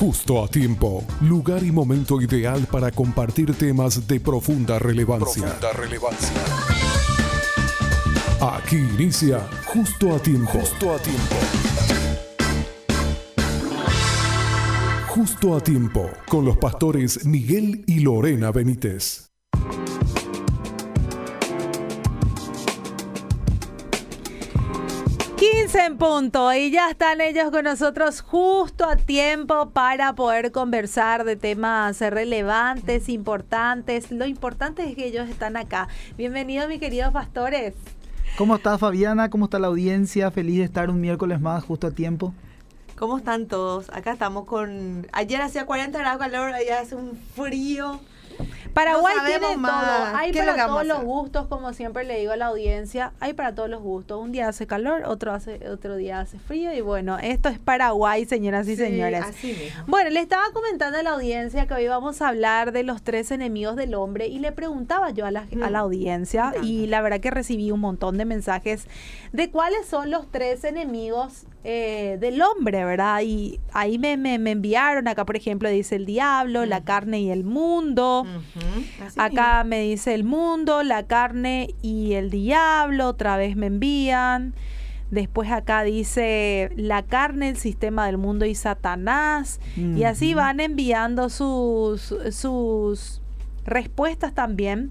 Justo a tiempo, lugar y momento ideal para compartir temas de profunda relevancia. Aquí inicia Justo a tiempo. Justo a tiempo, con los pastores Miguel y Lorena Benítez. En punto, y ya están ellos con nosotros justo a tiempo para poder conversar de temas relevantes, importantes. Lo importante es que ellos están acá. Bienvenidos, mis queridos pastores. ¿Cómo estás, Fabiana? ¿Cómo está la audiencia? Feliz de estar un miércoles más justo a tiempo. ¿Cómo están todos? Acá estamos con... Ayer hacía 40 grados de calor, allá hace un frío. Paraguay no tiene más. Todo, hay para todos los gustos, como siempre le digo a la audiencia, hay para todos los gustos. Un día hace calor, otro día hace frío y bueno, esto es Paraguay, señoras y señores. Así mismo. Bueno, le estaba comentando a la audiencia que hoy vamos a hablar de los 3 enemigos del hombre y le preguntaba yo a la audiencia y la verdad que recibí un montón de mensajes de cuáles son los 3 enemigos del hombre, ¿verdad? Y ahí me enviaron, acá por ejemplo dice el diablo, la carne y el mundo. Acá me dice el mundo, la carne y el diablo, otra vez me envían. Después acá dice la carne, el sistema del mundo y Satanás. Y así van enviando sus respuestas también.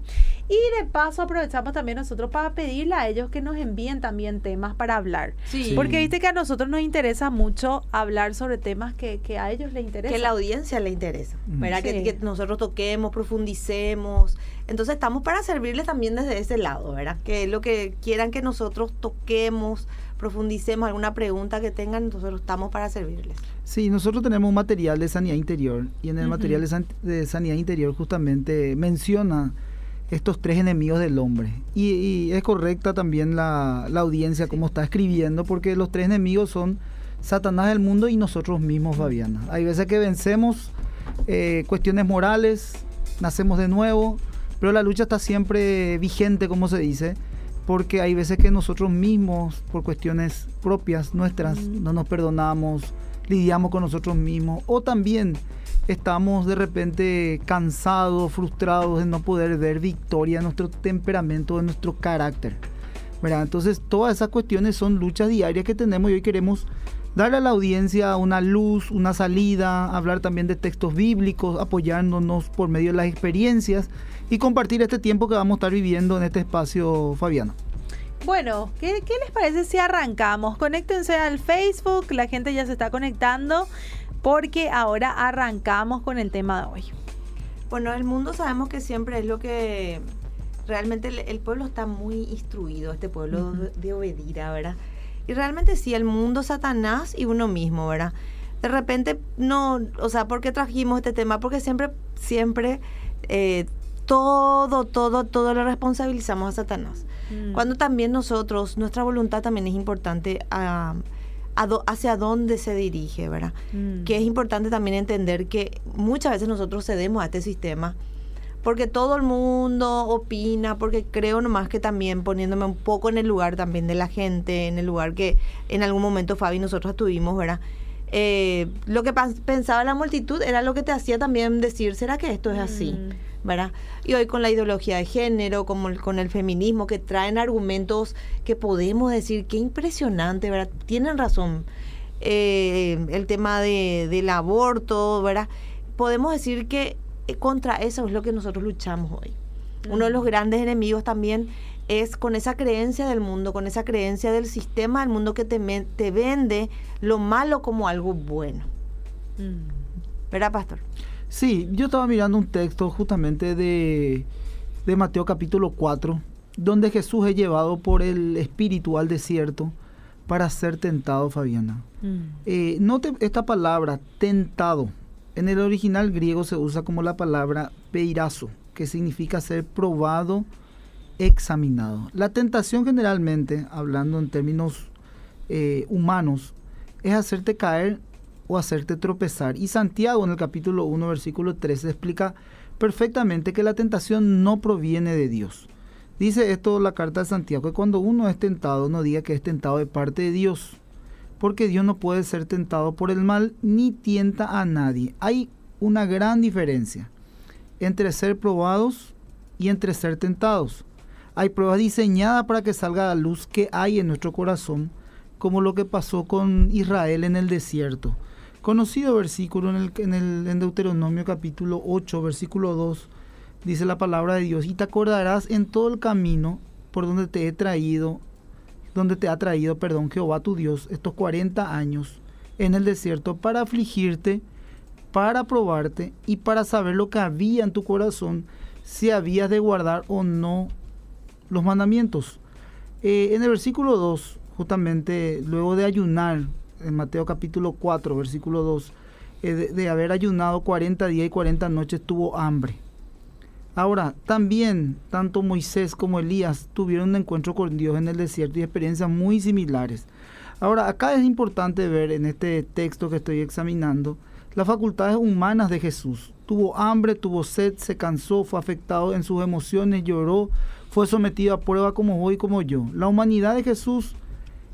Y de paso aprovechamos también nosotros para pedirle a ellos que nos envíen también temas para hablar. Sí. Porque viste que a nosotros nos interesa mucho hablar sobre temas que a ellos les interesan. Que la audiencia le interesa, ¿verdad? Sí. Que nosotros toquemos, profundicemos. Entonces estamos para servirles también desde ese lado, ¿verdad? Que lo que quieran que nosotros toquemos, profundicemos, alguna pregunta que tengan, nosotros estamos para servirles. Sí, nosotros tenemos un material de sanidad interior. Y en el material de sanidad interior justamente menciona estos 3 enemigos del hombre. Y es correcta también la audiencia como está escribiendo, porque los 3 enemigos son Satanás, el mundo y nosotros mismos, Fabiana. Hay veces que vencemos cuestiones morales, nacemos de nuevo, pero la lucha está siempre vigente, como se dice, porque hay veces que nosotros mismos, por cuestiones propias nuestras, no nos perdonamos, lidiamos con nosotros mismos, o también estamos de repente cansados, frustrados de no poder ver victoria en nuestro temperamento, en nuestro carácter, ¿verdad? Entonces todas esas cuestiones son luchas diarias que tenemos y hoy queremos darle a la audiencia una luz, una salida, hablar también de textos bíblicos, apoyándonos por medio de las experiencias y compartir este tiempo que vamos a estar viviendo en este espacio, Fabiana. Bueno, ¿qué les parece si arrancamos? Conéctense al Facebook, la gente ya se está conectando, porque ahora arrancamos con el tema de hoy. Bueno, el mundo sabemos que siempre es lo que... Realmente el pueblo está muy instruido, este pueblo de Obedira, ¿verdad? Y realmente sí, el mundo, Satanás y uno mismo, ¿verdad? De repente, no... O sea, ¿por qué trajimos este tema? Porque siempre... Todo lo responsabilizamos a Satanás. Cuando también nosotros, nuestra voluntad también es importante hacia dónde se dirige, ¿verdad? Que es importante también entender que muchas veces nosotros cedemos a este sistema porque todo el mundo opina, porque creo nomás que también poniéndome un poco en el lugar también de la gente, en el lugar que en algún momento Fabi y nosotros estuvimos, ¿verdad? Lo que pensaba la multitud era lo que te hacía también decir, ¿será que esto es así? ¿Verdad? Y hoy con la ideología de género, con el feminismo, que traen argumentos que podemos decir que impresionante, ¿verdad? Tienen razón. El tema del aborto, ¿verdad? Podemos decir que contra eso es lo que nosotros luchamos hoy. Uno de los grandes enemigos también es con esa creencia del mundo, con esa creencia del sistema del mundo que te vende lo malo como algo bueno. ¿Verdad, pastor? Sí, yo estaba mirando un texto justamente de Mateo capítulo 4, donde Jesús es llevado por el Espíritu al desierto para ser tentado, Fabiana. Note esta palabra, tentado. En el original griego se usa como la palabra peirazo, que significa ser probado, examinado. La tentación generalmente, hablando en términos humanos, es hacerte caer o hacerte tropezar. Y Santiago en el capítulo 1, versículo 13, explica perfectamente que la tentación no proviene de Dios. Dice esto la carta de Santiago, que cuando uno es tentado, no diga que es tentado de parte de Dios, porque Dios no puede ser tentado por el mal, ni tienta a nadie. Hay una gran diferencia entre ser probados y entre ser tentados. Hay pruebas diseñadas para que salga la luz que hay en nuestro corazón, como lo que pasó con Israel en el desierto. Conocido versículo en Deuteronomio capítulo 8, versículo 2, dice la palabra de Dios: y te acordarás en todo el camino por donde te he traído, donde te ha traído Jehová tu Dios, estos 40 años en el desierto, para afligirte, para probarte y para saber lo que había en tu corazón, si habías de guardar o no los mandamientos. En el versículo 2, justamente luego de ayunar, en Mateo capítulo 4, versículo 2, de haber ayunado 40 días y 40 noches, tuvo hambre. Ahora, también, tanto Moisés como Elías tuvieron un encuentro con Dios en el desierto y experiencias muy similares. Ahora, acá es importante ver en este texto que estoy examinando las facultades humanas de Jesús. Tuvo hambre, tuvo sed, se cansó, fue afectado en sus emociones, lloró, fue sometido a prueba como vos y como yo. La humanidad de Jesús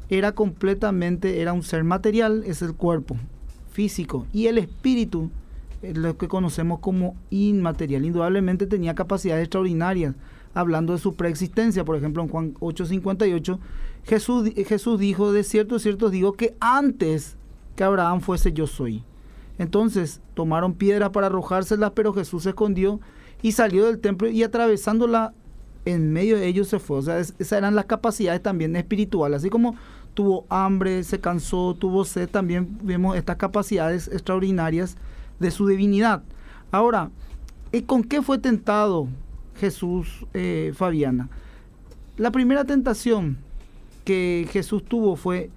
era un ser material, es el cuerpo físico, y el espíritu, lo que conocemos como inmaterial. Indudablemente tenía capacidades extraordinarias, hablando de su preexistencia. Por ejemplo, en Juan 8:58, Jesús dijo: de cierto os digo que antes que Abraham fuese yo soy. Entonces tomaron piedras para arrojárselas, pero Jesús se escondió y salió del templo, y atravesándola en medio de ellos se fue. O sea, esas eran las capacidades también espirituales. Así como tuvo hambre, se cansó, tuvo sed, también vemos estas capacidades extraordinarias de su divinidad. Ahora, ¿con qué fue tentado Jesús, Fabiana? La primera tentación que Jesús tuvo fue,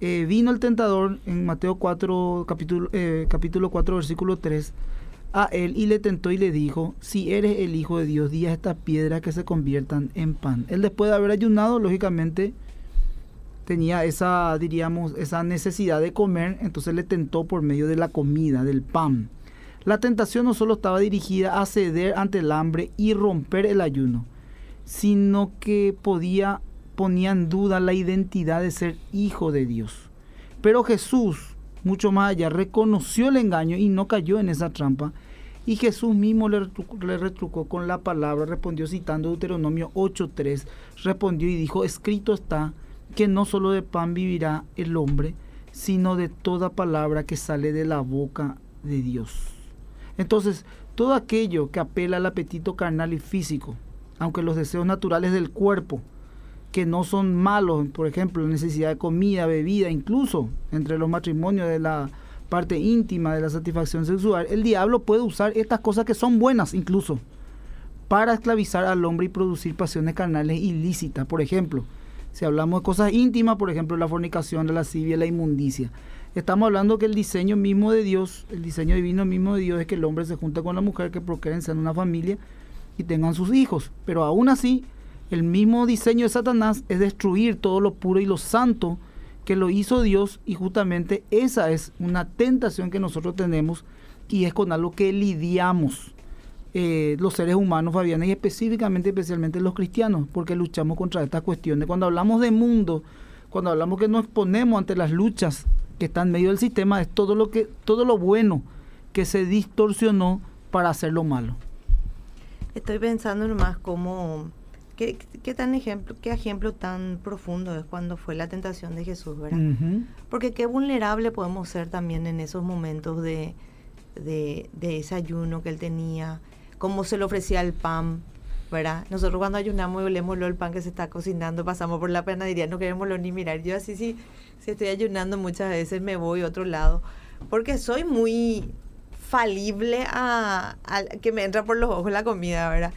vino el tentador en Mateo 4, capítulo 4, versículo 3, a él y le tentó y le dijo: si eres el Hijo de Dios, di a estas piedras que se conviertan en pan. Él, después de haber ayunado, lógicamente tenía esa necesidad de comer, entonces le tentó por medio de la comida, del pan. La tentación no solo estaba dirigida a ceder ante el hambre y romper el ayuno, sino que ponía en duda la identidad de ser hijo de Dios. Pero Jesús, mucho más allá, reconoció el engaño y no cayó en esa trampa. Y Jesús mismo le retrucó con la palabra, respondió citando Deuteronomio 8:3, respondió y dijo: escrito está, que no solo de pan vivirá el hombre, sino de toda palabra que sale de la boca de Dios. Entonces, todo aquello que apela al apetito carnal y físico, aunque los deseos naturales del cuerpo, que no son malos, por ejemplo, la necesidad de comida, bebida, incluso entre los matrimonios de la parte íntima de la satisfacción sexual, el diablo puede usar estas cosas que son buenas incluso para esclavizar al hombre y producir pasiones carnales ilícitas. Por ejemplo, si hablamos de cosas íntimas, por ejemplo, la fornicación, la lascivia, la inmundicia. Estamos hablando que el diseño mismo de Dios, el diseño divino mismo de Dios, es que el hombre se junta con la mujer, que procreen, sean una familia y tengan sus hijos. Pero aún así, el mismo diseño de Satanás es destruir todo lo puro y lo santo que lo hizo Dios, y justamente esa es una tentación que nosotros tenemos y es con algo que lidiamos los seres humanos, Fabiana, y especialmente los cristianos, porque luchamos contra estas cuestiones. Cuando hablamos de mundo, cuando hablamos que nos exponemos ante las luchas que están en medio del sistema, es todo lo bueno que se distorsionó para hacer lo malo. Estoy pensando nomás como qué ejemplo tan profundo es cuando fue la tentación de Jesús, ¿verdad? Uh-huh. Porque qué vulnerable podemos ser también en esos momentos de ese ayuno que él tenía, cómo se le ofrecía el pan, ¿verdad? Nosotros cuando ayunamos y olemos el pan que se está cocinando, pasamos por la panadería, no queremos ni mirar. Yo así sí estoy ayunando, muchas veces me voy a otro lado, porque soy muy falible a que me entra por los ojos la comida, ¿verdad?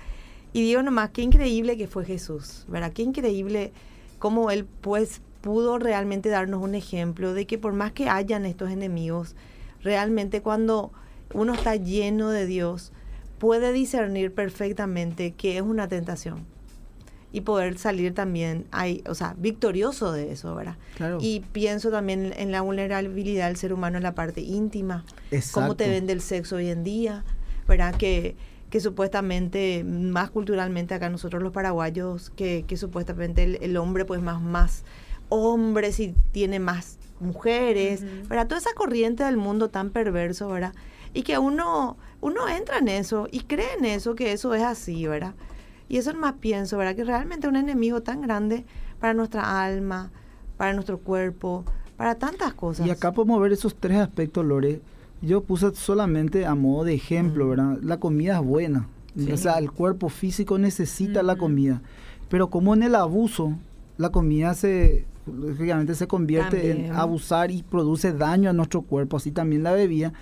Y digo nomás, qué increíble que fue Jesús, ¿verdad? Qué increíble cómo él pues pudo realmente darnos un ejemplo de que por más que hayan estos enemigos, realmente cuando uno está lleno de Dios, puede discernir perfectamente que es una tentación y poder salir también victorioso de eso, ¿verdad? Claro. Y pienso también en la vulnerabilidad del ser humano en la parte íntima. Exacto. Cómo te vende el sexo hoy en día, ¿verdad? Que supuestamente, más culturalmente acá nosotros los paraguayos, que supuestamente el hombre pues más hombre, si tiene más mujeres, ¿verdad? Toda esa corriente del mundo tan perverso, ¿verdad? Y que uno entra en eso y cree en eso, que eso es así, ¿verdad? Y eso nomás pienso, ¿verdad? Que realmente un enemigo tan grande para nuestra alma, para nuestro cuerpo, para tantas cosas. Y acá podemos ver esos tres aspectos, Lore. Yo puse solamente a modo de ejemplo, ¿verdad? La comida es buena. Sí. O sea, el cuerpo físico necesita la comida. Pero como en el abuso, la comida lógicamente se convierte en abusar y produce daño a nuestro cuerpo, así también la bebida.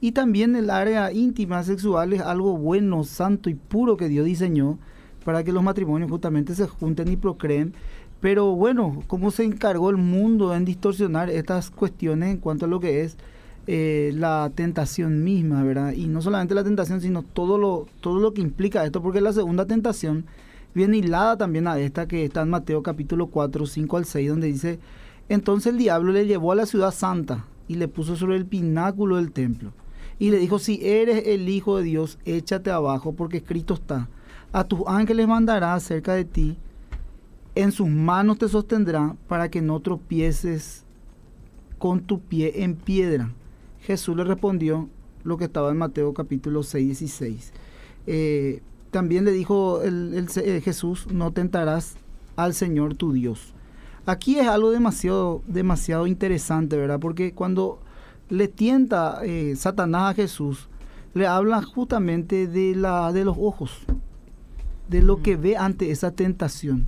Y también el área íntima sexual es algo bueno, santo y puro que Dios diseñó para que los matrimonios justamente se junten y procreen. Pero bueno, cómo se encargó el mundo en distorsionar estas cuestiones en cuanto a lo que es la tentación misma, ¿verdad? Y no solamente la tentación, sino todo lo que implica esto, porque la segunda tentación viene hilada también a esta que está en Mateo capítulo 4, 5 al 6, donde dice: entonces el diablo le llevó a la ciudad santa y le puso sobre el pináculo del templo y le dijo: si eres el Hijo de Dios, échate abajo, porque escrito está: a tus ángeles mandará cerca de ti, en sus manos te sostendrá, para que no tropieces con tu pie en piedra. Jesús le respondió lo que estaba en Mateo capítulo 6, 16. También le dijo Jesús: no tentarás al Señor tu Dios. Aquí es algo demasiado, demasiado interesante, ¿verdad? Porque cuando le tienta Satanás a Jesús, le habla justamente de los ojos, de lo que ve ante esa tentación,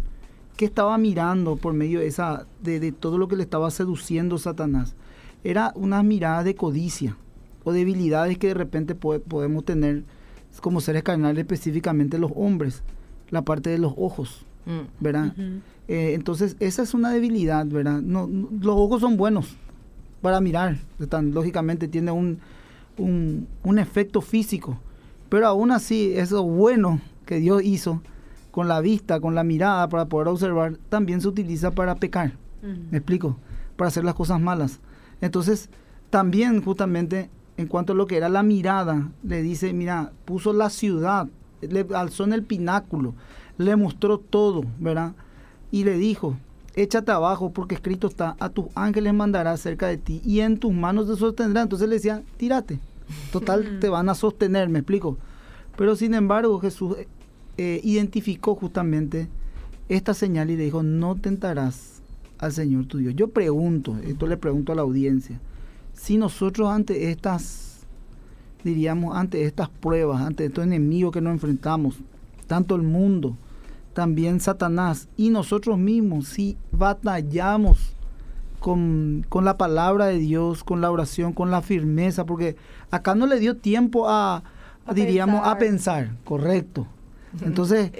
que estaba mirando por medio de todo lo que le estaba seduciendo Satanás. Era unas miradas de codicia o debilidades que de repente podemos tener como seres carnales, específicamente los hombres, la parte de los ojos, ¿verdad? Entonces esa es una debilidad, ¿verdad? No, los ojos son buenos para mirar, lógicamente tiene un efecto físico, pero aún así eso bueno que Dios hizo con la vista, con la mirada, para poder observar, también se utiliza para pecar, ¿me explico? Para hacer las cosas malas. Entonces también justamente en cuanto a lo que era la mirada, le dice: mira, puso la ciudad, le alzó en el pináculo, le mostró todo, ¿verdad? Y le dijo: échate abajo, porque escrito está: a tus ángeles mandará cerca de ti y en tus manos te sostendrá. Entonces le decía: tírate, total te van a sostener, ¿me explico? Pero sin embargo Jesús identificó justamente esta señal y le dijo: no tentarás al Señor tu Dios. Yo pregunto, esto le pregunto a la audiencia, si nosotros ante estas, diríamos, ante estas pruebas, ante estos enemigos que nos enfrentamos, tanto el mundo, también Satanás y nosotros mismos, si batallamos con la palabra de Dios, con la oración, con la firmeza, porque acá no le dio tiempo a pensar, correcto. Entonces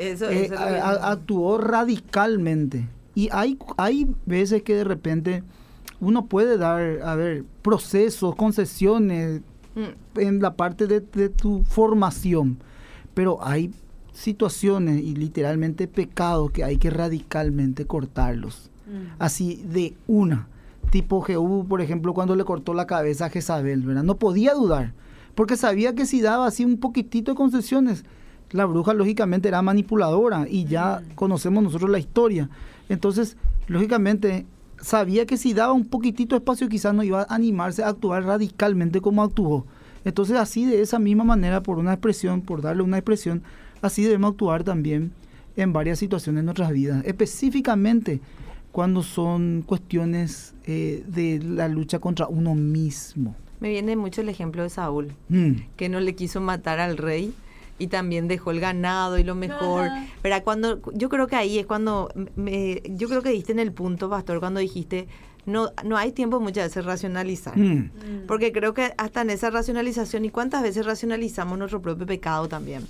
actuó radicalmente. Y hay veces que de repente uno puede dar, procesos, concesiones en la parte de tu formación, pero hay situaciones y literalmente pecados que hay que radicalmente cortarlos, así de una. Tipo Jehú, por ejemplo, cuando le cortó la cabeza a Jezabel, ¿verdad? No podía dudar, porque sabía que si daba así un poquitito de concesiones, la bruja lógicamente era manipuladora y ya conocemos nosotros la historia. Entonces, lógicamente, sabía que si daba un poquitito de espacio quizás no iba a animarse a actuar radicalmente como actuó. Entonces, así de esa misma manera, por darle una expresión, así debemos actuar también en varias situaciones de nuestras vidas, específicamente cuando son cuestiones de la lucha contra uno mismo. Me viene mucho el ejemplo de Saúl, que no le quiso matar al rey y también dejó el ganado y lo mejor. Pero cuando, yo creo que ahí es cuando, yo creo que diste en el punto, pastor, cuando dijiste, no hay tiempo muchas veces racionalizar. Porque creo que hasta en esa racionalización, y cuántas veces racionalizamos nuestro propio pecado también,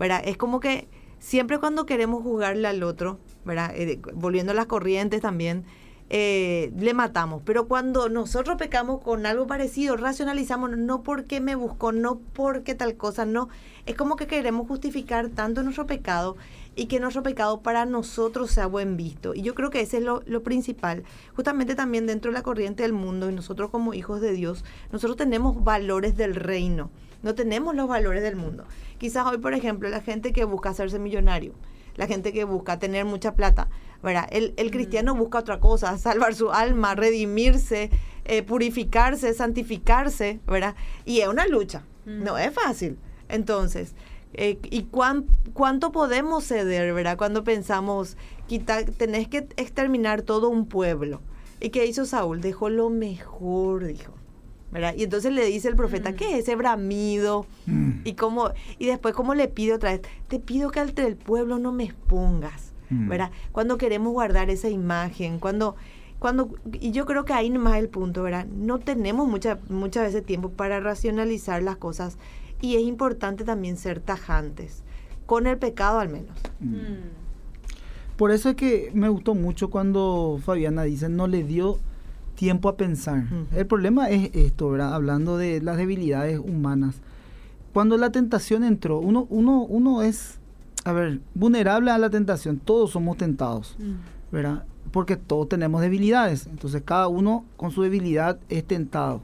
¿verdad? Es como que siempre cuando queremos juzgarle al otro, ¿verdad? Volviendo a las corrientes también, le matamos. Pero cuando nosotros pecamos con algo parecido, racionalizamos: no porque me buscó, no porque tal cosa, no. Es como que queremos justificar tanto nuestro pecado y que nuestro pecado para nosotros sea buen visto. Y yo creo que ese es lo principal. Justamente también dentro de la corriente del mundo, y nosotros como hijos de Dios, nosotros tenemos valores del reino, no tenemos los valores del mundo. Quizás hoy, por ejemplo, la gente que busca hacerse millonario, la gente que busca tener mucha plata, ¿verdad? El cristiano busca otra cosa, salvar su alma, redimirse, purificarse, santificarse, ¿verdad? Y es una lucha, no es fácil. Entonces, ¿y cuánto podemos ceder, ¿verdad? Cuando pensamos, tenés que exterminar todo un pueblo. ¿Y qué hizo Saúl? Dejó lo mejor, dijo, ¿verdad? Y entonces le dice el profeta, ¿qué es ese bramido? Y después, ¿cómo le pido otra vez? Te pido que ante el pueblo no me expongas, ¿verdad? Cuando queremos guardar esa imagen, y yo creo que ahí nomás el punto, ¿verdad? No tenemos muchas veces tiempo para racionalizar las cosas, y es importante también ser tajantes, con el pecado al menos. Por eso es que me gustó mucho cuando Fabiana dice, no le dio tiempo a pensar. El problema es esto, ¿verdad? Hablando de las debilidades humanas. Cuando la tentación entró, uno es, vulnerable a la tentación. Todos somos tentados, ¿verdad? Porque todos tenemos debilidades. Entonces, cada uno con su debilidad es tentado.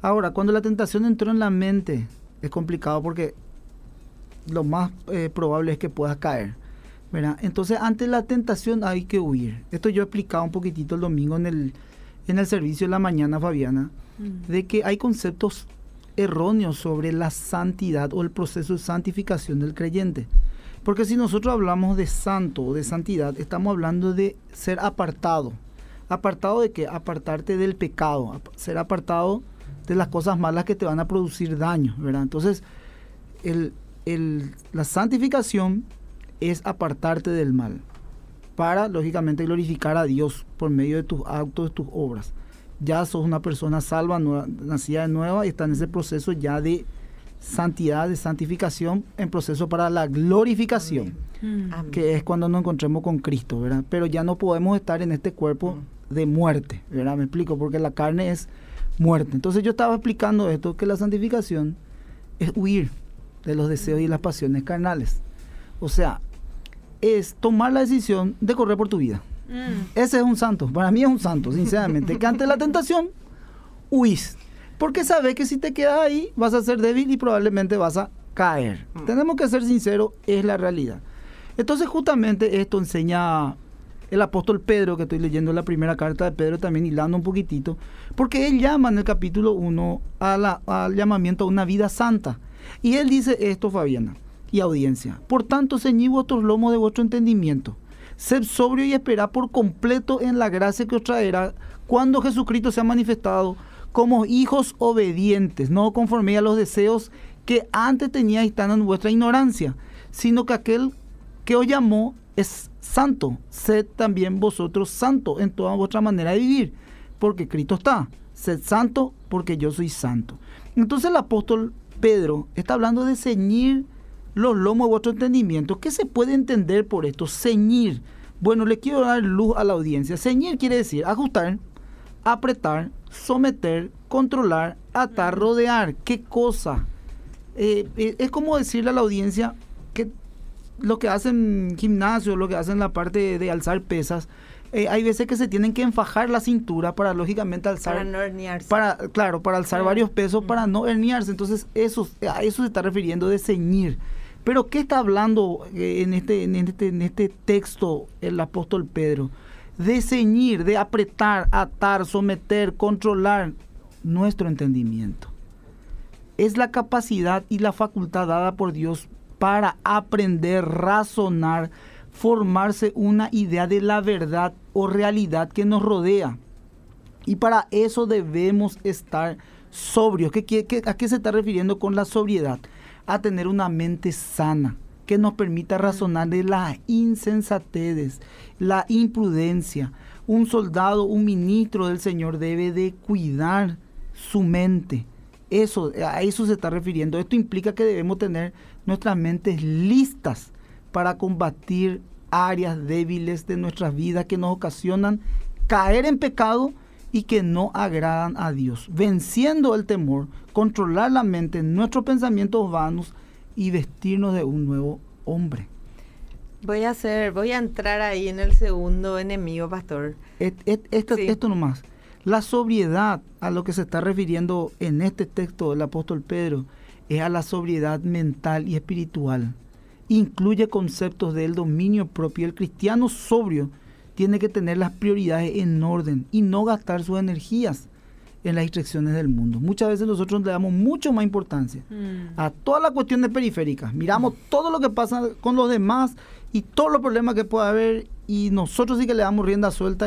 Ahora, cuando la tentación entró en la mente, es complicado porque lo más probable es que puedas caer, ¿verdad? Entonces, ante la tentación hay que huir. Esto yo explicaba un poquitito el domingo en el servicio de la mañana, Fabiana, de que hay conceptos erróneos sobre la santidad o el proceso de santificación del creyente. Porque si nosotros hablamos de santo o de santidad, estamos hablando de ser apartado. ¿Apartado de qué? Apartarte del pecado, ser apartado de las cosas malas que te van a producir daño, ¿verdad? Entonces, la santificación es apartarte del mal para, lógicamente, glorificar a Dios por medio de tus actos, de tus obras. Ya sos una persona salva, nacida de nueva, y está en ese proceso ya de santidad, de santificación, en proceso para la glorificación, que es cuando nos encontremos con Cristo, ¿verdad? Pero ya no podemos estar en este cuerpo de muerte, ¿verdad? Me explico, porque la carne es muerte. Entonces yo estaba explicando esto, que la santificación es huir de los deseos y las pasiones carnales. O sea, es tomar la decisión de correr por tu vida. Ese es un santo. Para mí es un santo, sinceramente. Que ante la tentación, huís. Porque sabes que si te quedas ahí, vas a ser débil y probablemente vas a caer. Tenemos que ser sinceros, es la realidad. Entonces, justamente esto enseña el apóstol Pedro, que estoy leyendo la primera carta de Pedro, también hilando un poquitito. Porque él llama en el capítulo 1 al llamamiento a una vida santa. Y él dice esto, Fabiana y audiencia: por tanto, ceñid vuestros lomos de vuestro entendimiento, sed sobrio y esperad por completo en la gracia que os traerá cuando Jesucristo sea manifestado, como hijos obedientes, no conforme a los deseos que antes teníais están en vuestra ignorancia, sino que aquel que os llamó es santo, sed también vosotros santos en toda vuestra manera de vivir, porque Cristo está, sed santo porque yo soy santo. Entonces el apóstol Pedro está hablando de ceñir los lomos de vuestro entendimiento. ¿Qué se puede entender por esto? Ceñir. Bueno, le quiero dar luz a la audiencia. Ceñir quiere decir ajustar, apretar, someter, controlar, atar, rodear. ¿Qué cosa? Es como decirle a la audiencia que lo que hacen gimnasio, lo que hacen la parte de alzar pesas, hay veces que se tienen que enfajar la cintura para, lógicamente, alzar. Para no herniarse. Para alzar varios pesos para no herniarse. Entonces, a eso se está refiriendo de ceñir. Pero, ¿qué está hablando en este texto el apóstol Pedro? De ceñir, de apretar, atar, someter, controlar nuestro entendimiento. Es la capacidad y la facultad dada por Dios para aprender, razonar, formarse una idea de la verdad o realidad que nos rodea. Y para eso debemos estar sobrios. ¿A qué se está refiriendo con la sobriedad? A tener una mente sana, que nos permita razonar de las insensateces, la imprudencia. Un soldado, un ministro del Señor debe de cuidar su mente. A eso se está refiriendo. Esto implica que debemos tener nuestras mentes listas para combatir áreas débiles de nuestras vidas que nos ocasionan caer en pecado y que no agradan a Dios. Venciendo el temor, controlar la mente, nuestros pensamientos vanos, y vestirnos de un nuevo hombre. Voy a entrar ahí en el segundo enemigo, pastor. Esto nomás. La sobriedad, a lo que se está refiriendo en este texto del apóstol Pedro, es a la sobriedad mental y espiritual. Incluye conceptos del dominio propio. El cristiano sobrio tiene que tener las prioridades en orden y no gastar sus energías en las distracciones del mundo. Muchas veces nosotros le damos mucho más importancia a toda la cuestión de periféricas. Miramos todo lo que pasa con los demás y todos los problemas que puede haber, y nosotros sí que le damos rienda suelta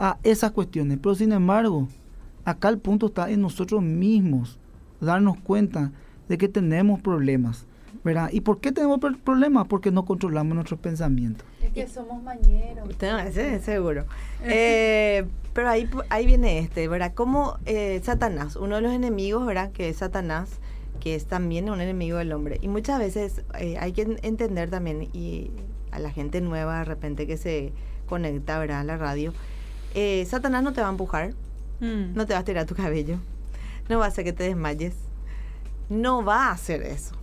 a esas cuestiones. Pero sin embargo, acá el punto está en nosotros mismos, darnos cuenta de que tenemos problemas, ¿verdad? ¿Y por qué tenemos problemas? Porque no controlamos nuestros pensamientos. Es que somos mañeros. No, ese es seguro. Pero ahí viene ¿verdad? Como Satanás, uno de los enemigos, ¿verdad? Que es Satanás, que es también un enemigo del hombre. Y muchas veces hay que entender también, y a la gente nueva de repente que se conecta, ¿verdad?, a la radio, Satanás no te va a empujar, no te va a estirar tu cabello, no va a hacer que te desmayes, no va a hacer eso.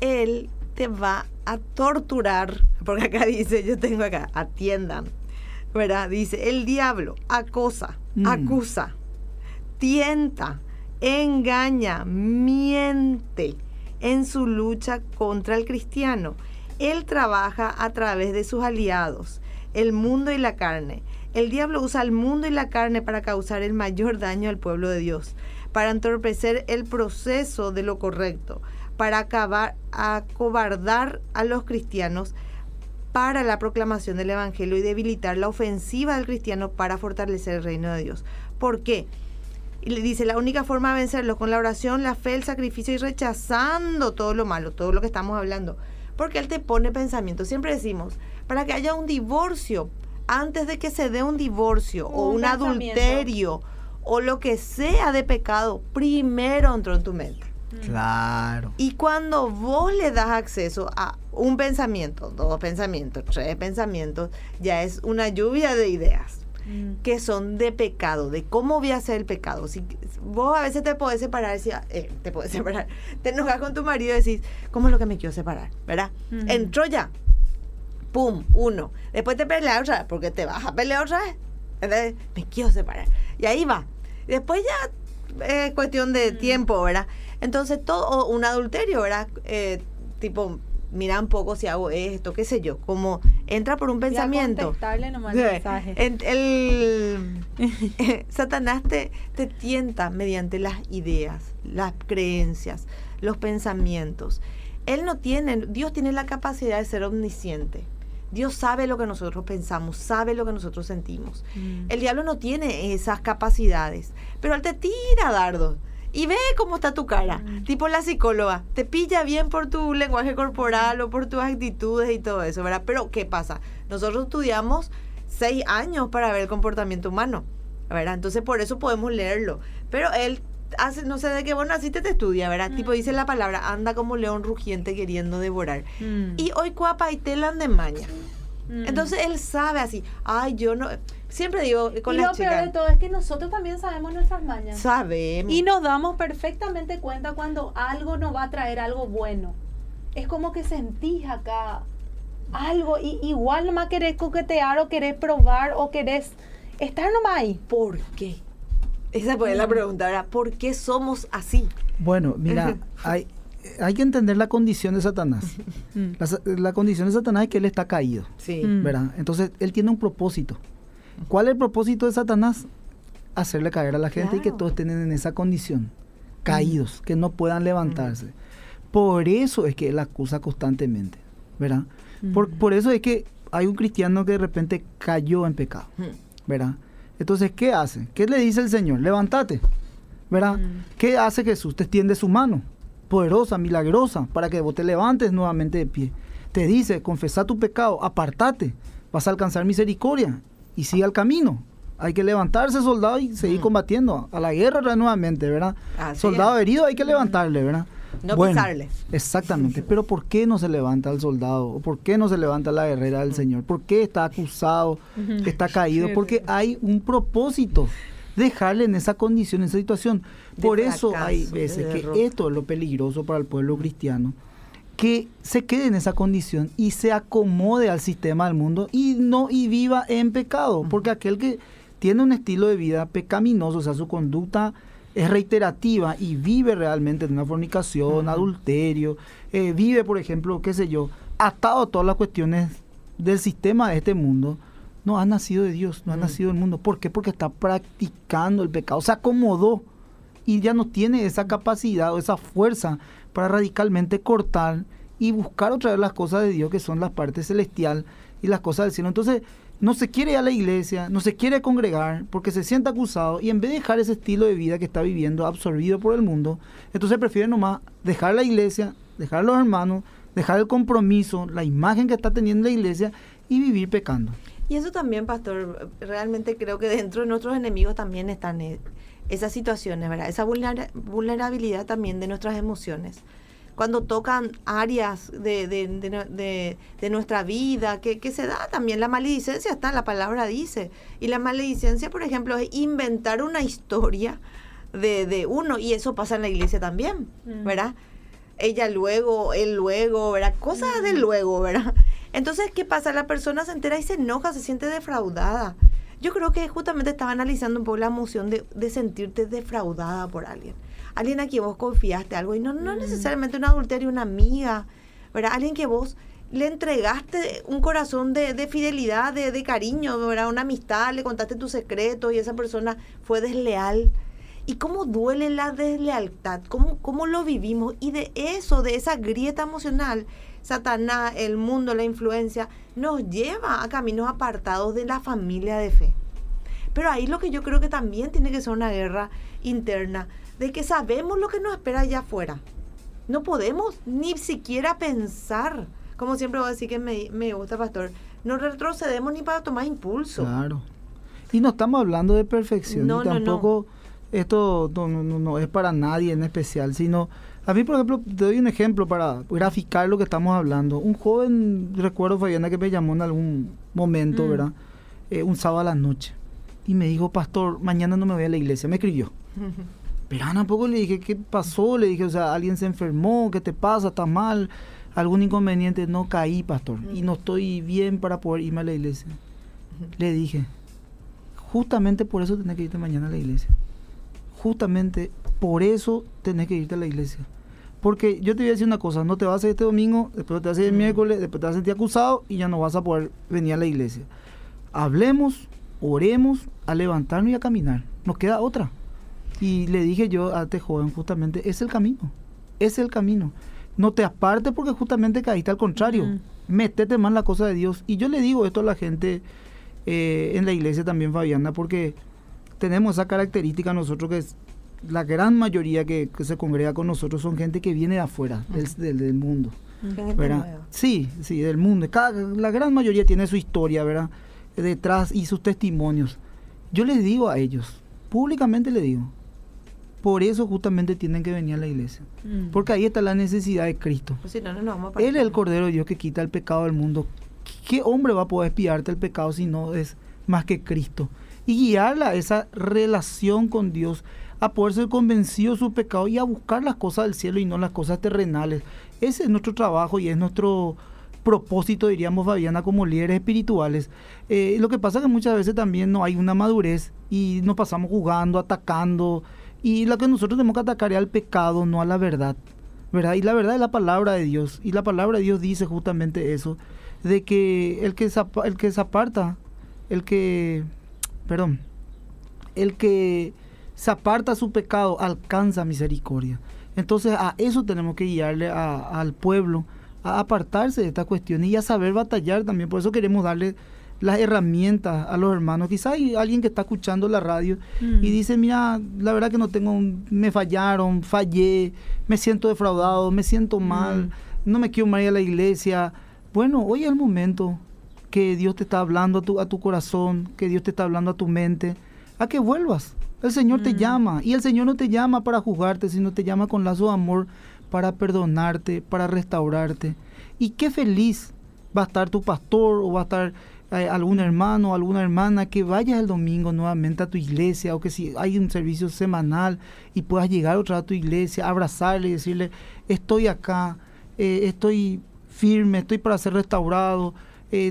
Él te va a torturar, porque acá dice, yo tengo acá, atiendan, ¿verdad? Dice, el diablo acosa, acusa, tienta, engaña, miente en su lucha contra el cristiano. Él trabaja a través de sus aliados, el mundo y la carne. El diablo usa al mundo y la carne para causar el mayor daño al pueblo de Dios, para entorpecer el proceso de lo correcto, para acobardar a los cristianos para la proclamación del evangelio y debilitar la ofensiva del cristiano para fortalecer el reino de Dios. ¿Por qué? Y le dice, la única forma de vencerlo con la oración, la fe, el sacrificio y rechazando todo lo malo, todo lo que estamos hablando. Porque él te pone pensamiento. Siempre decimos, para que haya un divorcio, antes de que se dé un divorcio o un adulterio o lo que sea de pecado, primero entró en tu mente. Claro. Y cuando vos le das acceso a un pensamiento, dos pensamientos, tres pensamientos, ya es una lluvia de ideas que son de pecado, de cómo voy a hacer el pecado. Si vos a veces te podés separar, te enojas con tu marido y decís, ¿cómo es lo que me quiero separar? ¿Verdad? Entró ya, pum, uno. Después te peleas otra vez, porque te vas a pelear otra vez. Entonces, me quiero separar. Y ahí va. Después ya es cuestión de tiempo, ¿verdad? Entonces, todo un adulterio, ¿verdad? Tipo, mira un poco si hago esto, qué sé yo. Como entra por un pensamiento. Y a contestarle nomás el mensaje. Satanás te tienta mediante las ideas, las creencias, los pensamientos. Él no tiene, Dios tiene la capacidad de ser omnisciente. Dios sabe lo que nosotros pensamos, sabe lo que nosotros sentimos. El diablo no tiene esas capacidades, pero él te tira dardos. Y ve cómo está tu cara, tipo la psicóloga, te pilla bien por tu lenguaje corporal o por tus actitudes y todo eso, ¿verdad? Pero, ¿qué pasa? Nosotros estudiamos 6 años para ver el comportamiento humano, ¿verdad? Entonces, por eso podemos leerlo. Pero él hace, no sé de qué, bueno, así te estudia, ¿verdad? Tipo, dice la palabra, anda como león rugiente queriendo devorar. Y hoy cuapa y telan de maña. Entonces, él sabe así, ay, yo no... Siempre digo con las chicas. Y lo peor de todo es que nosotros también sabemos nuestras mañas. Sabemos. Y nos damos perfectamente cuenta cuando algo nos va a traer algo bueno. Es como que sentís acá algo y igual nomás querés coquetear o querés probar o querés estar nomás ahí. ¿Por qué? Esa fue la pregunta, ¿verdad? ¿Por qué somos así? Bueno, mira, hay que entender la condición de Satanás. La condición de Satanás es que él está caído. Sí. ¿Verdad? Entonces, él tiene un propósito. ¿Cuál es el propósito de Satanás? Hacerle caer a la gente, claro, y que todos estén en esa condición, caídos, que no puedan levantarse. Por eso es que él acusa constantemente, ¿verdad? Por eso es que hay un cristiano que de repente cayó en pecado, ¿verdad? Entonces, ¿qué hace? ¿Qué le dice el Señor? Levántate, ¿verdad? ¿Qué hace Jesús? Te extiende su mano, poderosa, milagrosa, para que vos te levantes nuevamente de pie. Te dice, confesá tu pecado, apartate, vas a alcanzar misericordia. Y sigue el camino. Hay que levantarse, soldado, y seguir combatiendo. A la guerra nuevamente, ¿verdad? Así soldado es. Herido hay que levantarle, ¿verdad? No pisarle. Exactamente. Pero ¿por qué no se levanta el soldado? ¿Por qué no se levanta la guerrera del Señor? ¿Por qué está acusado? ¿Está caído? Porque hay un propósito. Dejarle en esa condición, en esa situación. Por eso hay veces que esto es lo peligroso para el pueblo cristiano. Que se quede en esa condición y se acomode al sistema del mundo y viva en pecado, porque aquel que tiene un estilo de vida pecaminoso, o sea, su conducta es reiterativa y vive realmente en una fornicación, adulterio, vive, por ejemplo, qué sé yo, atado a todas las cuestiones del sistema de este mundo, no ha nacido de Dios, no ha nacido del mundo. ¿Por qué? Porque está practicando el pecado, se acomodó y ya no tiene esa capacidad o esa fuerza para radicalmente cortar y buscar otra vez las cosas de Dios, que son las partes celestiales y las cosas del cielo. Entonces, no se quiere ir a la iglesia, no se quiere congregar porque se siente acusado, y en vez de dejar ese estilo de vida que está viviendo absorbido por el mundo, entonces prefiere nomás dejar la iglesia, dejar a los hermanos, dejar el compromiso, la imagen que está teniendo la iglesia, y vivir pecando. Y eso también, pastor, realmente creo que dentro de nuestros enemigos también están esas situaciones, ¿verdad? Esa vulnerabilidad también de nuestras emociones. Cuando tocan áreas de nuestra vida, que se da también. La maledicencia está, la palabra dice. Y la maledicencia, por ejemplo, es inventar una historia de uno. Y eso pasa en la iglesia también, ¿verdad? Ella luego, él luego, ¿verdad? Cosas de luego, ¿verdad? Entonces, ¿qué pasa? La persona se entera y se enoja, se siente defraudada. Yo creo que justamente estaba analizando un poco la emoción de sentirte defraudada por alguien. Alguien a quien vos confiaste algo, y no necesariamente un adulterio, una amiga, ¿verdad? Alguien que vos le entregaste un corazón de fidelidad, de cariño, ¿verdad? Una amistad, le contaste tus secretos y esa persona fue desleal. ¿Y cómo duele la deslealtad? ¿Cómo lo vivimos? Y de eso, de esa grieta emocional, Satanás, el mundo, la influencia, nos lleva a caminos apartados de la familia de fe. Pero ahí lo que yo creo que también tiene que ser una guerra interna, de que sabemos lo que nos espera allá afuera. No podemos ni siquiera pensar, como siempre voy a decir que me gusta, pastor, no retrocedemos ni para tomar impulso. Claro. Y no estamos hablando de perfección, no, tampoco no. Esto no es para nadie en especial, sino... A mí, por ejemplo, te doy un ejemplo para graficar lo que estamos hablando. Un joven, recuerdo, Fabiana, que me llamó en algún momento, ¿verdad? Un sábado a la noche. Y me dijo, pastor, mañana no me voy a la iglesia. Me escribió. Pero a poco le dije, ¿qué pasó? Le dije, o sea, alguien se enfermó, ¿qué te pasa? ¿Estás mal? ¿Algún inconveniente? No, caí, pastor. Y no estoy bien para poder irme a la iglesia. Le dije, justamente por eso tenés que irte mañana a la iglesia. Justamente... Por eso tenés que irte a la iglesia. Porque yo te voy a decir una cosa, no te vas a ir este domingo, después te vas a ir el miércoles, después te vas a sentir acusado y ya no vas a poder venir a la iglesia. Hablemos, oremos, a levantarnos y a caminar. Nos queda otra. Y le dije yo a este joven justamente, es el camino. Es el camino. No te apartes porque justamente caíste, al contrario. Métete más en la cosa de Dios. Y yo le digo esto a la gente en la iglesia también, Fabiana, porque tenemos esa característica nosotros que es... La gran mayoría que se congrega con nosotros son gente que viene de afuera, del mundo. ¿Verdad? Sí, del mundo. La gran mayoría tiene su historia, ¿verdad? Detrás y sus testimonios. Yo les digo a ellos, públicamente les digo, por eso justamente tienen que venir a la iglesia. Porque ahí está la necesidad de Cristo. Pues si no, vamos a Él es el Cordero de Dios que quita el pecado del mundo. ¿Qué hombre va a poder espiarte el pecado si no es más que Cristo? Y guiarla, esa relación con Dios, a poder ser convencido de su pecado y a buscar las cosas del cielo y no las cosas terrenales. Ese es nuestro trabajo y es nuestro propósito, diríamos, Fabiana, como líderes espirituales. Lo que pasa es que muchas veces también no hay una madurez y nos pasamos jugando, atacando, y lo que nosotros tenemos que atacar es al pecado, no a la verdad, ¿verdad? Y la verdad es la palabra de Dios, y la palabra de Dios dice justamente eso, de que el que se aparta su pecado, alcanza misericordia. Entonces a eso tenemos que guiarle al pueblo, a apartarse de estas cuestiones y a saber batallar también. Por eso queremos darle las herramientas a los hermanos. Quizás hay alguien que está escuchando la radio y dice, mira, la verdad que no tengo, me fallaron, fallé, me siento defraudado, me siento mal, no me quiero ir a la iglesia. Bueno, hoy es el momento que Dios te está hablando a tu corazón, que Dios te está hablando a tu mente, a que vuelvas. El Señor te llama, y el Señor no te llama para juzgarte, sino te llama con lazo de amor para perdonarte, para restaurarte. Y qué feliz va a estar tu pastor o va a estar algún hermano o alguna hermana que vayas el domingo nuevamente a tu iglesia, o que si hay un servicio semanal y puedas llegar otra vez a tu iglesia, abrazarle y decirle, estoy acá, estoy firme, estoy para ser restaurado,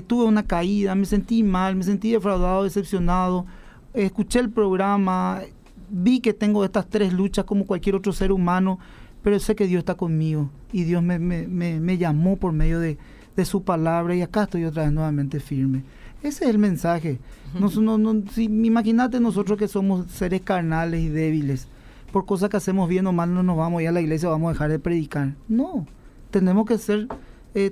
tuve una caída, me sentí mal, me sentí defraudado, decepcionado. Escuché el programa, vi que tengo estas 3 luchas como cualquier otro ser humano, pero sé que Dios está conmigo y Dios me llamó por medio de su palabra y acá estoy otra vez nuevamente firme. Ese es el mensaje. Si, imagínate nosotros que somos seres carnales y débiles. Por cosas que hacemos bien o mal no nos vamos a ir a la iglesia o vamos a dejar de predicar. No, tenemos que ser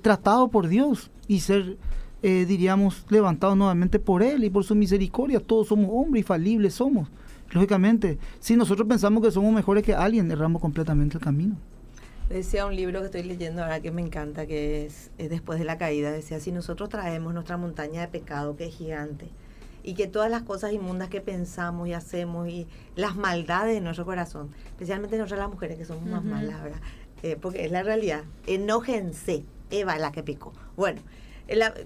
tratados por Dios y ser, diríamos, levantados nuevamente por Él y por su misericordia. Todos somos hombres, infalibles somos. Lógicamente, si nosotros pensamos que somos mejores que alguien, erramos completamente el camino. Decía un libro que estoy leyendo ahora que me encanta, que es Después de la Caída. Decía, si nosotros traemos nuestra montaña de pecado, que es gigante, y que todas las cosas inmundas que pensamos y hacemos, y las maldades de nuestro corazón, especialmente nosotras las mujeres que somos más malas, ¿verdad? Porque es la realidad. Enójense, Eva es la que pecó. Bueno,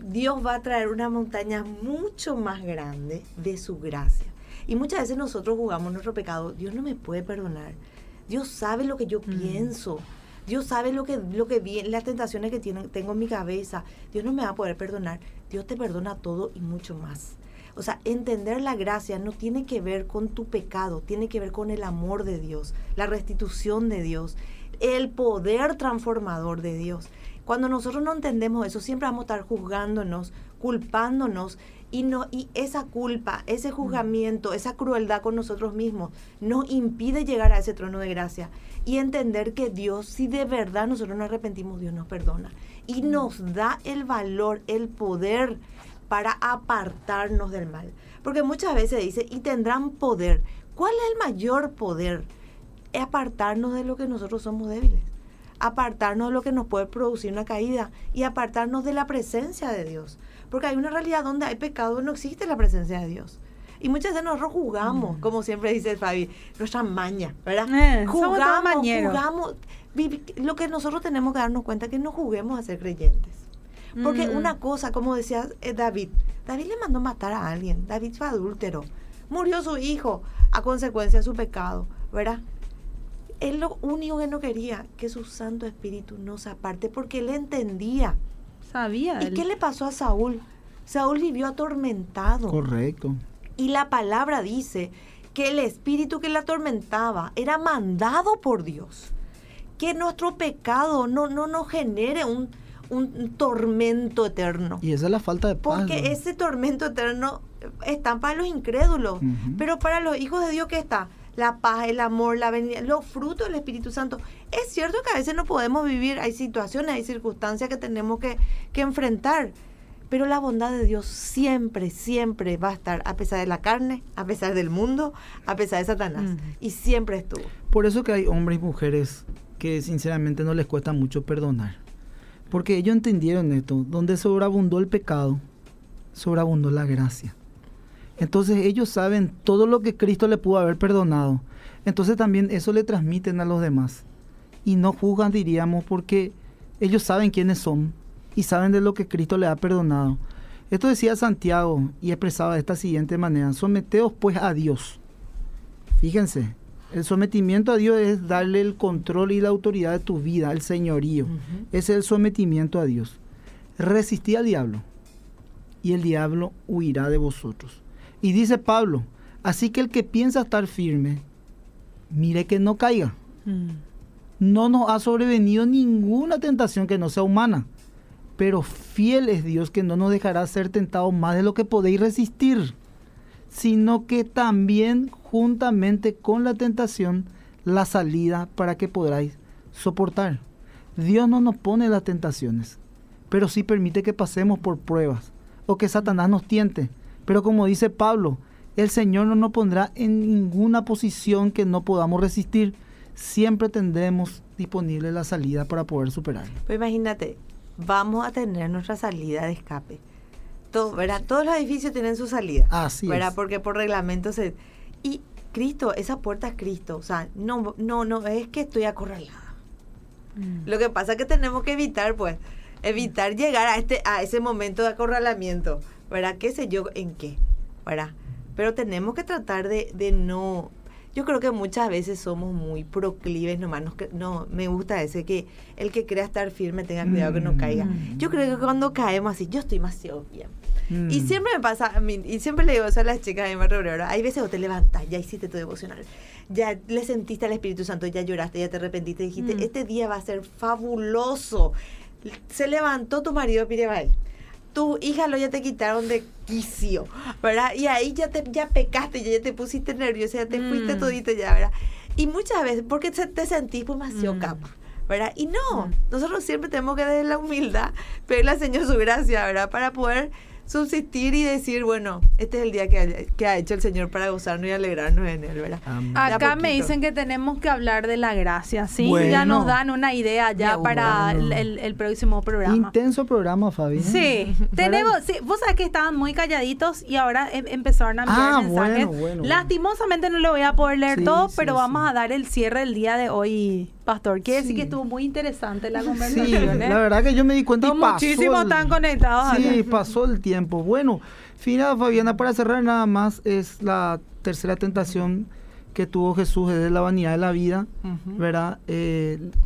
Dios va a traer una montaña mucho más grande de su gracia. Y muchas veces nosotros jugamos nuestro pecado. Dios no me puede perdonar. Dios sabe lo que yo pienso. Dios sabe lo que las tentaciones que tengo en mi cabeza. Dios no me va a poder perdonar. Dios te perdona todo y mucho más. O sea, entender la gracia no tiene que ver con tu pecado, tiene que ver con el amor de Dios, la restitución de Dios, el poder transformador de Dios. Cuando nosotros no entendemos eso, siempre vamos a estar juzgándonos, culpándonos, y esa culpa, ese juzgamiento, esa crueldad con nosotros mismos nos impide llegar a ese trono de gracia y entender que Dios, si de verdad nosotros nos arrepentimos, Dios nos perdona y nos da el valor, el poder para apartarnos del mal. Porque muchas veces dice, y tendrán poder. ¿Cuál es el mayor poder? Es apartarnos de lo que nosotros somos débiles, apartarnos de lo que nos puede producir una caída y apartarnos de la presencia de Dios. Porque hay una realidad donde hay pecado, no existe la presencia de Dios. Y muchas veces nosotros jugamos, como siempre dice Fabi, nuestra maña, ¿verdad? Jugamos. Lo que nosotros tenemos que darnos cuenta es que no juguemos a ser creyentes. Porque una cosa, como decía David le mandó matar a alguien. David fue adúltero. Murió su hijo a consecuencia de su pecado, ¿verdad? Él lo único que no quería, que su Santo Espíritu nos aparte, porque él entendía. Sabía. ¿Y qué le pasó a Saúl? Saúl vivió atormentado. Correcto. Y la palabra dice que el espíritu que le atormentaba era mandado por Dios. Que nuestro pecado no nos genere un tormento eterno. Y esa es la falta de paz. Porque ese tormento eterno está para los incrédulos. Pero para los hijos de Dios, ¿qué está? La paz, el amor, la bendición, los frutos del Espíritu Santo. Es cierto que a veces no podemos vivir, hay situaciones, hay circunstancias que tenemos que enfrentar, pero la bondad de Dios siempre, siempre va a estar, a pesar de la carne, a pesar del mundo, a pesar de Satanás. Y siempre estuvo. Por eso que hay hombres y mujeres que sinceramente no les cuesta mucho perdonar, porque ellos entendieron esto: donde sobreabundó el pecado, sobreabundó la gracia. Entonces ellos saben todo lo que Cristo le pudo haber perdonado. Entonces también eso le transmiten a los demás. Y no juzgan, diríamos, porque ellos saben quiénes son y saben de lo que Cristo le ha perdonado. Esto decía Santiago y expresaba de esta siguiente manera: someteos pues a Dios. Fíjense, el sometimiento a Dios es darle el control y la autoridad de tu vida, el señorío. Ese es el sometimiento a Dios. Resistid al diablo y el diablo huirá de vosotros. Y dice Pablo, así que el que piensa estar firme, mire que no caiga. No nos ha sobrevenido ninguna tentación que no sea humana, pero fiel es Dios, que no nos dejará ser tentados más de lo que podéis resistir, sino que también juntamente con la tentación, la salida para que podáis soportar. Dios no nos pone las tentaciones, pero sí permite que pasemos por pruebas o que Satanás nos tiente. Pero como dice Pablo, el Señor no nos pondrá en ninguna posición que no podamos resistir. Siempre tendremos disponible la salida para poder superarlo. Pues imagínate, vamos a tener nuestra salida de escape. Todos los edificios tienen su salida. Así es. Porque por reglamento se... Y Cristo, esa puerta es Cristo. O sea, no es que estoy acorralada. Lo que pasa es que tenemos que evitar, pues, llegar a ese momento de acorralamiento. ¿Verdad? ¿Qué sé yo en qué? ¿Verdad? Pero tenemos que tratar de no... Yo creo que muchas veces somos muy proclives, nomás me gusta ese que el que crea estar firme tenga cuidado que no caiga. Yo creo que cuando caemos así, yo estoy más obvia. Y siempre me pasa, y siempre le digo eso a las chicas de mi reunión, hay veces vos te levantás, ya hiciste tu devocional, ya le sentiste al Espíritu Santo, ya lloraste, ya te arrepentiste, dijiste, este día va a ser fabuloso. Se levantó tu marido Pireval. tus hijas ya te quitaron de quicio, ¿verdad? Y ahí ya pecaste, ya te pusiste nerviosa, ya te fuiste todito ya, ¿verdad? Y muchas veces, porque te sentís pues demasiado capa, ¿verdad? Y no, nosotros siempre tenemos que desde la humildad pedirle al Señor su gracia, ¿verdad? Para poder subsistir y decir, bueno, este es el día que ha hecho el Señor para gozarnos y alegrarnos en él, ¿verdad? Acá me dicen que tenemos que hablar de la gracia, ¿sí? Bueno, ya nos dan una idea ya para el próximo programa. Intenso programa, Fabi. Sí, tenemos, sí, vos sabés que estaban muy calladitos y ahora empezaron a enviar mensajes. Bueno. Lastimosamente no lo voy a poder leer todo, pero vamos a dar el cierre del día de hoy. Pastor, quiere decir que estuvo muy interesante la conversación, ¿eh? La verdad que yo me di cuenta y pasó. Muchísimos están conectados. Sí, pasó el tiempo. Bueno, final, Fabiana, para cerrar nada más, es la tercera tentación que tuvo Jesús, es de la vanidad de la vida, ¿verdad?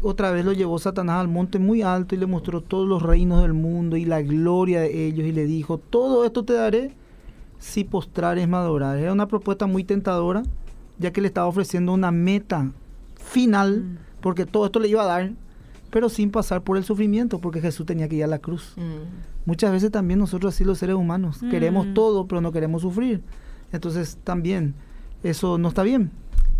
Otra vez lo llevó Satanás al monte muy alto y le mostró todos los reinos del mundo y la gloria de ellos y le dijo, todo esto te daré si postrares me adorar. Era una propuesta muy tentadora, ya que le estaba ofreciendo una meta final, porque todo esto le iba a dar, pero sin pasar por el sufrimiento, porque Jesús tenía que ir a la cruz. Muchas veces también nosotros así los seres humanos, queremos todo, pero no queremos sufrir. Entonces también eso no está bien.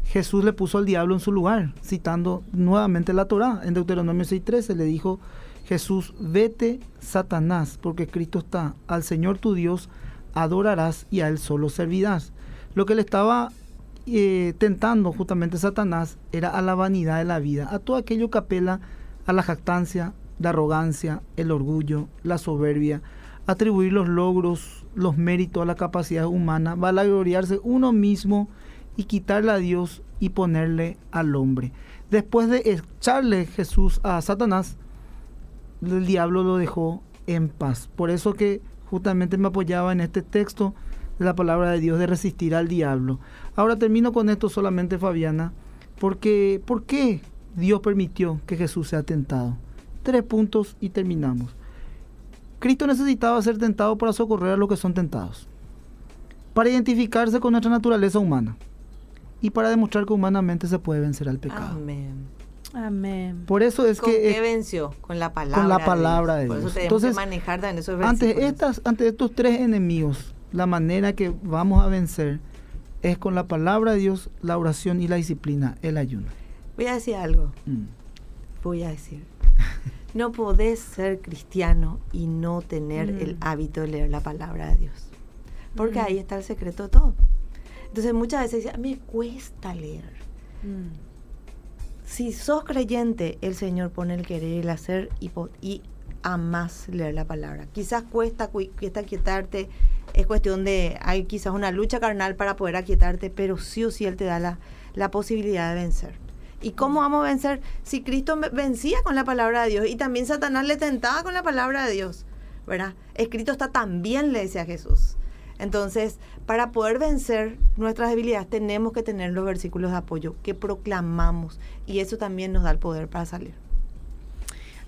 Jesús le puso al diablo en su lugar, citando nuevamente la Torah. En Deuteronomio 6:13 le dijo Jesús, vete Satanás, porque escrito está, al Señor tu Dios adorarás y a él solo servirás. Lo que le estaba tentando justamente Satanás era a la vanidad de la vida, a todo aquello que apela a la jactancia, la arrogancia, el orgullo, la soberbia, atribuir los logros, los méritos a la capacidad humana, vanagloriarse uno mismo y quitarle a Dios y ponerle al hombre. Después de echarle Jesús a Satanás, el diablo lo dejó en paz. Por eso que justamente me apoyaba en este texto de la palabra de Dios, de resistir al diablo. Ahora termino con esto solamente, Fabiana, porque ¿por qué Dios permitió que Jesús sea tentado? 3 puntos y terminamos. Cristo necesitaba ser tentado para socorrer a los que son tentados, para identificarse con nuestra naturaleza humana y para demostrar que humanamente se puede vencer al pecado. Amén. Amén. Por eso es que ¿qué venció? Con la palabra. Con la palabra de Dios. Por eso tenemos que manejar en esos versículos. Ante estos 3 enemigos, la manera que vamos a vencer es con la palabra de Dios, la oración y la disciplina, el ayuno. Voy a decir algo. Voy a decir. No podés ser cristiano y no tener el hábito de leer la palabra de Dios. Porque ahí está el secreto de todo. Entonces muchas veces dicen, me cuesta leer. Si sos creyente, el Señor pone el querer, el hacer y amás leer la palabra. Quizás cuesta quietarte. Es cuestión de, hay quizás una lucha carnal para poder aquietarte, pero sí o sí Él te da la posibilidad de vencer. ¿Y cómo vamos a vencer? Si Cristo vencía con la palabra de Dios y también Satanás le tentaba con la palabra de Dios, ¿verdad? Escrito está, también le decía Jesús. Entonces, para poder vencer nuestras debilidades tenemos que tener los versículos de apoyo que proclamamos y eso también nos da el poder para salir.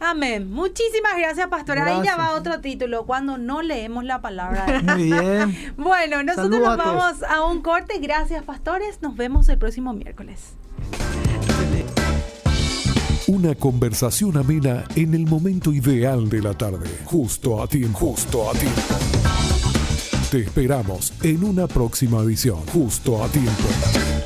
Amén. Muchísimas gracias, pastora. Ahí ya va otro título, cuando no leemos la palabra. Muy bien. Bueno, nosotros nos vamos a un corte. Gracias, pastores. Nos vemos el próximo miércoles. Una conversación amena en el momento ideal de la tarde. Justo a ti, justo a ti. Te esperamos en una próxima edición. Justo a tiempo.